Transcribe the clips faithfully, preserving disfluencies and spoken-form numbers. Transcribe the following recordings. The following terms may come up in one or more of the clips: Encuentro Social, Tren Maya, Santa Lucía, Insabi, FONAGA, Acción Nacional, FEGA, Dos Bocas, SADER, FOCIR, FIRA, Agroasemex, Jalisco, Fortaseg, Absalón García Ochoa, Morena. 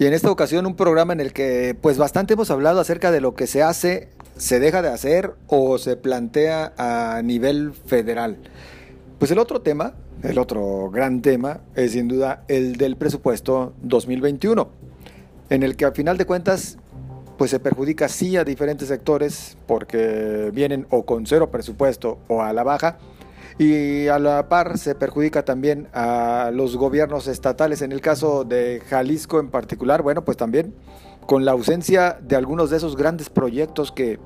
Y en esta ocasión un programa en el que pues bastante hemos hablado acerca de lo que se hace, se deja de hacer o se plantea a nivel federal. Pues el otro tema, el otro gran tema es sin duda el del presupuesto dos mil veintiuno, en el que al final de cuentas pues se perjudica sí a diferentes sectores porque vienen o con cero presupuesto o a la baja, y a la par se perjudica también a los gobiernos estatales, en el caso de Jalisco en particular, bueno, pues también con la ausencia de algunos de esos grandes proyectos que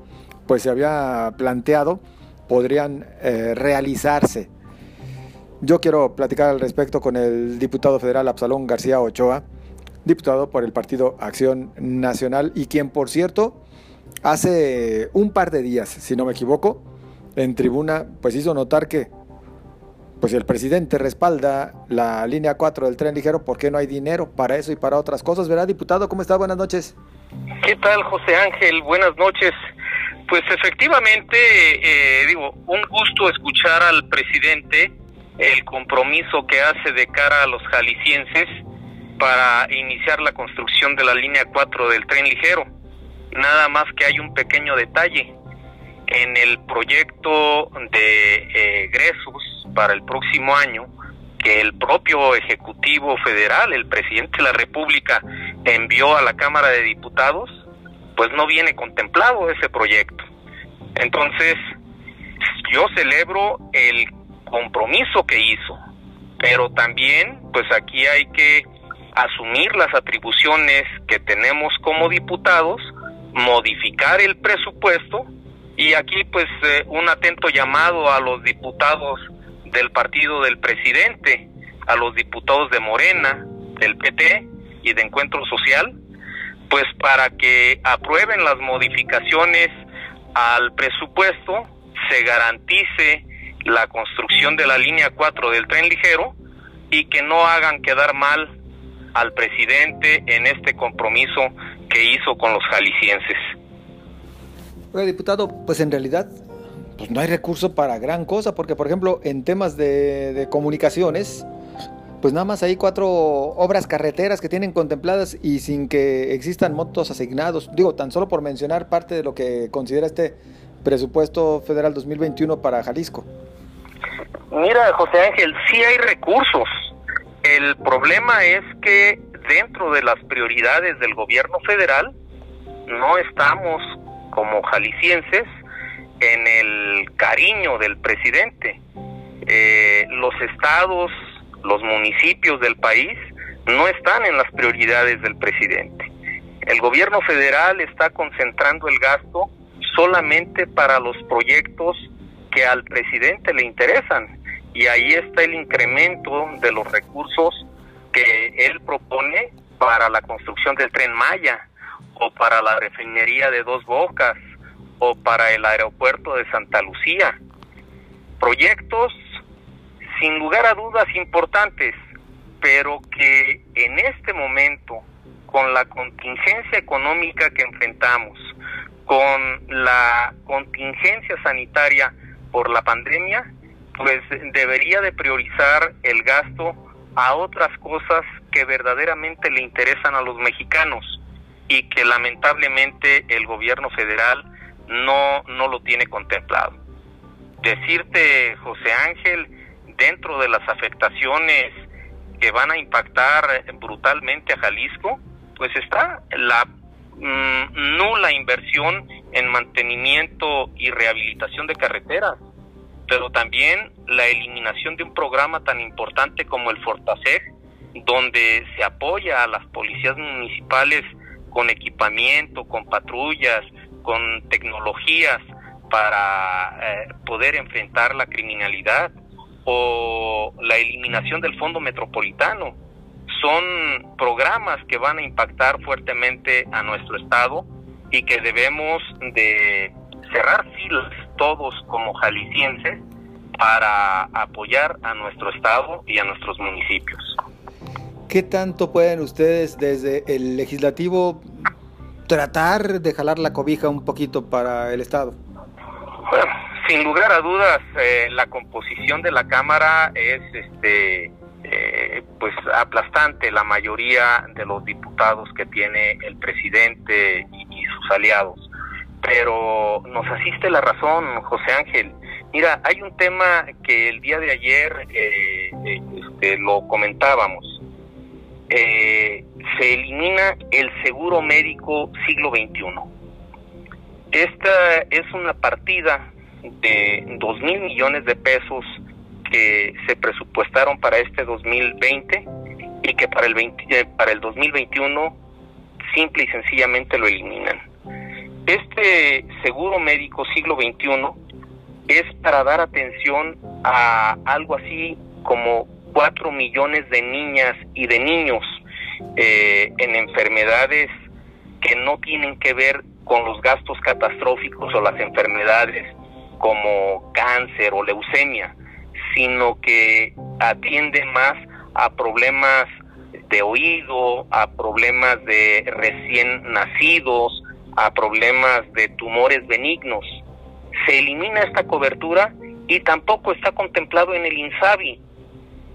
pues se había planteado podrían eh, realizarse. Yo quiero platicar al respecto con el diputado federal Absalón García Ochoa, diputado por el partido Acción Nacional, y quien, por cierto, hace un par de días, si no me equivoco, en tribuna pues hizo notar que pues el presidente respalda la línea cuatro del tren ligero porque no hay dinero para eso y para otras cosas. ¿Verdad, diputado? ¿Cómo está? Buenas noches. ¿Qué tal, José Ángel? Buenas noches. Pues efectivamente, eh, digo, un gusto escuchar al presidente, el compromiso que hace de cara a los jaliscienses para iniciar la construcción de la línea cuatro del tren ligero. Nada más que hay un pequeño detalle. En el proyecto de egresos para el próximo año, que el propio Ejecutivo Federal, el presidente de la República, envió a la Cámara de Diputados, pues no viene contemplado ese proyecto. Entonces, yo celebro el compromiso que hizo, pero también pues aquí hay que asumir las atribuciones que tenemos como diputados, modificar el presupuesto, y aquí pues eh, un atento llamado a los diputados del partido del presidente, a los diputados de Morena, del P T y de Encuentro Social, pues para que aprueben las modificaciones al presupuesto, se garantice la construcción de la línea cuatro del tren ligero y que no hagan quedar mal al presidente en este compromiso que hizo con los jaliscienses. Oiga, diputado, pues en realidad pues no hay recurso para gran cosa, porque por ejemplo en temas de, de comunicaciones, pues nada más hay cuatro obras carreteras que tienen contempladas y sin que existan montos asignados. Digo, tan solo por mencionar parte de lo que considera este presupuesto federal dos mil veintiuno para Jalisco. Mira, José Ángel, sí hay recursos. El problema es que dentro de las prioridades del gobierno federal no estamos como jaliscienses en el cariño del presidente. Eh, los estados, los municipios del país no están en las prioridades del presidente. El gobierno federal está concentrando el gasto solamente para los proyectos que al presidente le interesan, y ahí está el incremento de los recursos que él propone para la construcción del Tren Maya, o para la refinería de Dos Bocas, o para el aeropuerto de Santa Lucía. Proyectos sin lugar a dudas importantes, pero que en este momento, con la contingencia económica que enfrentamos, con la contingencia sanitaria por la pandemia, pues debería de priorizar el gasto a otras cosas que verdaderamente le interesan a los mexicanos y que lamentablemente el gobierno federal no, no lo tiene contemplado. Decirte, José Ángel, dentro de las afectaciones que van a impactar brutalmente a Jalisco, pues está la nula inversión en mantenimiento y rehabilitación de carreteras, pero también la eliminación de un programa tan importante como el Fortaseg, donde se apoya a las policías municipales con equipamiento, con patrullas, con tecnologías para eh, poder enfrentar la criminalidad, o la eliminación del Fondo Metropolitano. Son programas que van a impactar fuertemente a nuestro estado y que debemos de cerrar filas todos como jaliscienses para apoyar a nuestro estado y a nuestros municipios. ¿Qué tanto pueden ustedes desde el legislativo tratar de jalar la cobija un poquito para el estado? Bueno, sin lugar a dudas, eh, la composición de la Cámara es este eh, pues aplastante la mayoría de los diputados que tiene el presidente y, y sus aliados. Pero nos asiste la razón, José Ángel. Mira, hay un tema que el día de ayer eh, este, lo comentábamos. Eh, se elimina el seguro médico siglo veintiuno. Esta es una partida de dos mil millones de pesos que se presupuestaron para este dos mil veinte y que para el, veinte, para el dos mil veintiuno simple y sencillamente lo eliminan. Este seguro médico siglo veintiuno es para dar atención a algo así como cuatro millones de niñas y de niños eh, en enfermedades que no tienen que ver con los gastos catastróficos o las enfermedades como cáncer o leucemia, sino que atiende más a problemas de oído, a problemas de recién nacidos, a problemas de tumores benignos. Se elimina esta cobertura y tampoco está contemplado en el Insabi.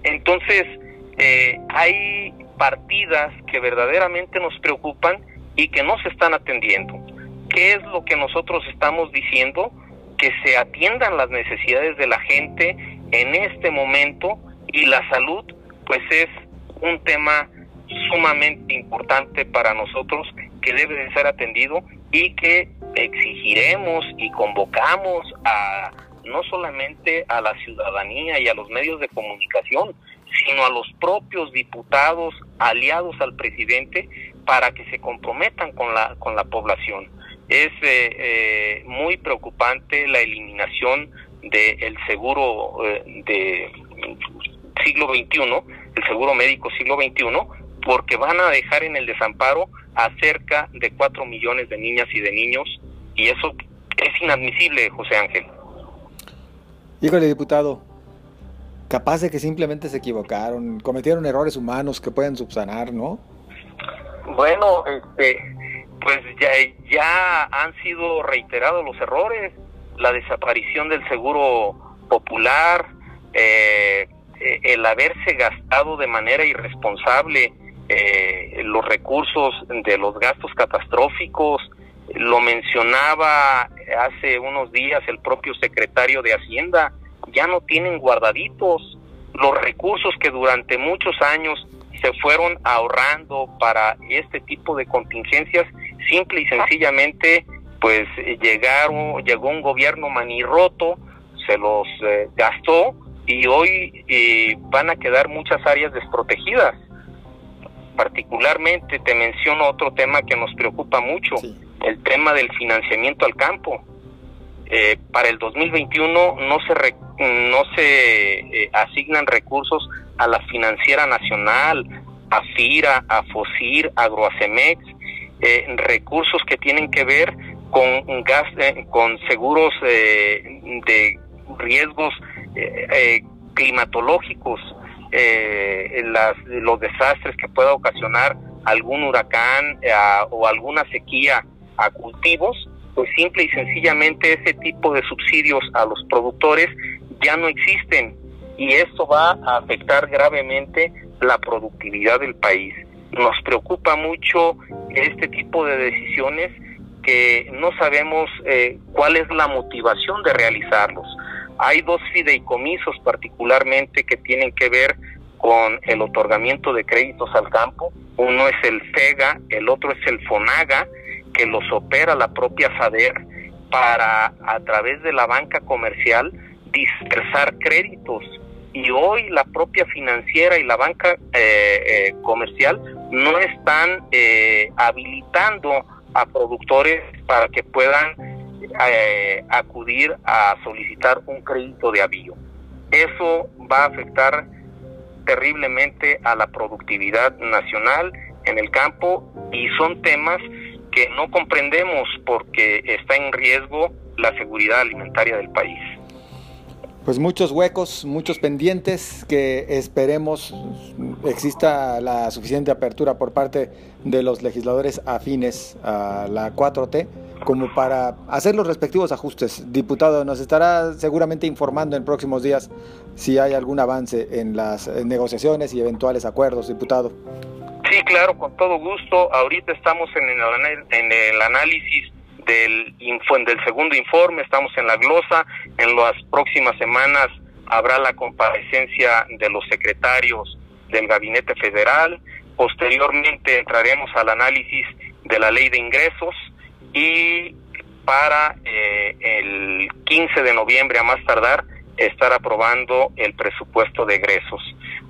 Entonces, eh, hay partidas que verdaderamente nos preocupan y que no se están atendiendo. ¿Qué es lo que nosotros estamos diciendo? Que se atiendan las necesidades de la gente en este momento, y la salud pues es un tema sumamente importante para nosotros que debe de ser atendido, y que exigiremos y convocamos a no solamente a la ciudadanía y a los medios de comunicación, sino a los propios diputados aliados al presidente para que se comprometan con la con la población. Es eh, eh, muy preocupante la eliminación del seguro eh, de siglo veintiuno, el seguro médico siglo veintiuno, porque van a dejar en el desamparo a cerca de cuatro millones de niñas y de niños, y eso es inadmisible, José Ángel. Híjole, diputado, capaz de que simplemente se equivocaron, cometieron errores humanos que pueden subsanar, ¿no? Bueno, este, pues ya, ya han sido reiterados los errores, la desaparición del seguro popular, eh, el haberse gastado de manera irresponsable Eh, los recursos de los gastos catastróficos. Lo mencionaba hace unos días el propio secretario de Hacienda, ya no tienen guardaditos los recursos que durante muchos años se fueron ahorrando para este tipo de contingencias. Simple y sencillamente pues llegaron, llegó un gobierno manirroto, se los eh, gastó, y hoy eh, van a quedar muchas áreas desprotegidas. Particularmente te menciono otro tema que nos preocupa mucho, sí. El tema del financiamiento al campo. Eh, para el dos mil veintiuno no se re, no se eh, asignan recursos a la Financiera Nacional, a FIRA, a FOCIR, a Agroasemex, eh, recursos que tienen que ver con gas, eh, con seguros eh, de riesgos eh, eh, climatológicos. Eh, las, los desastres que pueda ocasionar algún huracán eh, a, o alguna sequía a cultivos, pues simple y sencillamente ese tipo de subsidios a los productores ya no existen, y esto va a afectar gravemente la productividad del país. Nos preocupa mucho este tipo de decisiones que no sabemos eh, cuál es la motivación de realizarlos. Hay dos fideicomisos particularmente que tienen que ver con el otorgamiento de créditos al campo. Uno es el FEGA, el otro es el FONAGA, que los opera la propia SADER para, a través de la banca comercial, dispersar créditos. Y hoy la propia financiera y la banca eh, eh, comercial no están eh, habilitando a productores para que puedan Eh, acudir a solicitar un crédito de avío. Eso va a afectar terriblemente a la productividad nacional en el campo, y son temas que no comprendemos porque está en riesgo la seguridad alimentaria del país. Pues muchos huecos, muchos pendientes, que esperemos exista la suficiente apertura por parte de los legisladores afines a la cuatro T como para hacer los respectivos ajustes. Diputado, nos estará seguramente informando en próximos días si hay algún avance en las negociaciones y eventuales acuerdos, diputado. Sí, claro, con todo gusto. Ahorita estamos en el, en el análisis del, info, del segundo informe, estamos en la glosa. En las próximas semanas habrá la comparecencia de los secretarios del Gabinete Federal. Posteriormente entraremos al análisis de la Ley de Ingresos y para eh, el quince de noviembre a más tardar estar aprobando el presupuesto de egresos.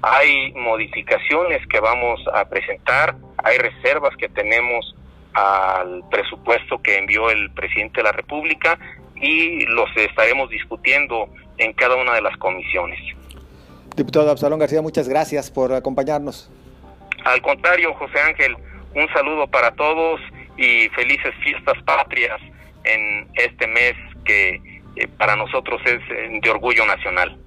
Hay modificaciones que vamos a presentar, hay reservas que tenemos al presupuesto que envió el presidente de la República y los estaremos discutiendo en cada una de las comisiones. Diputado Absalón García, muchas gracias por acompañarnos. Al contrario, José Ángel, un saludo para todos y felices fiestas patrias en este mes que para nosotros es de orgullo nacional.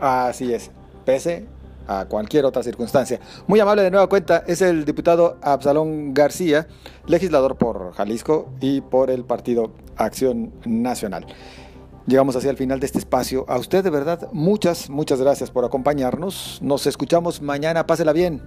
Así es, pese a cualquier otra circunstancia. Muy amable de nueva cuenta, es el diputado Absalón García, legislador por Jalisco y por el partido Acción Nacional. Llegamos hacia el final de este espacio. A usted, de verdad, muchas, muchas gracias por acompañarnos. Nos escuchamos mañana. Pásela bien.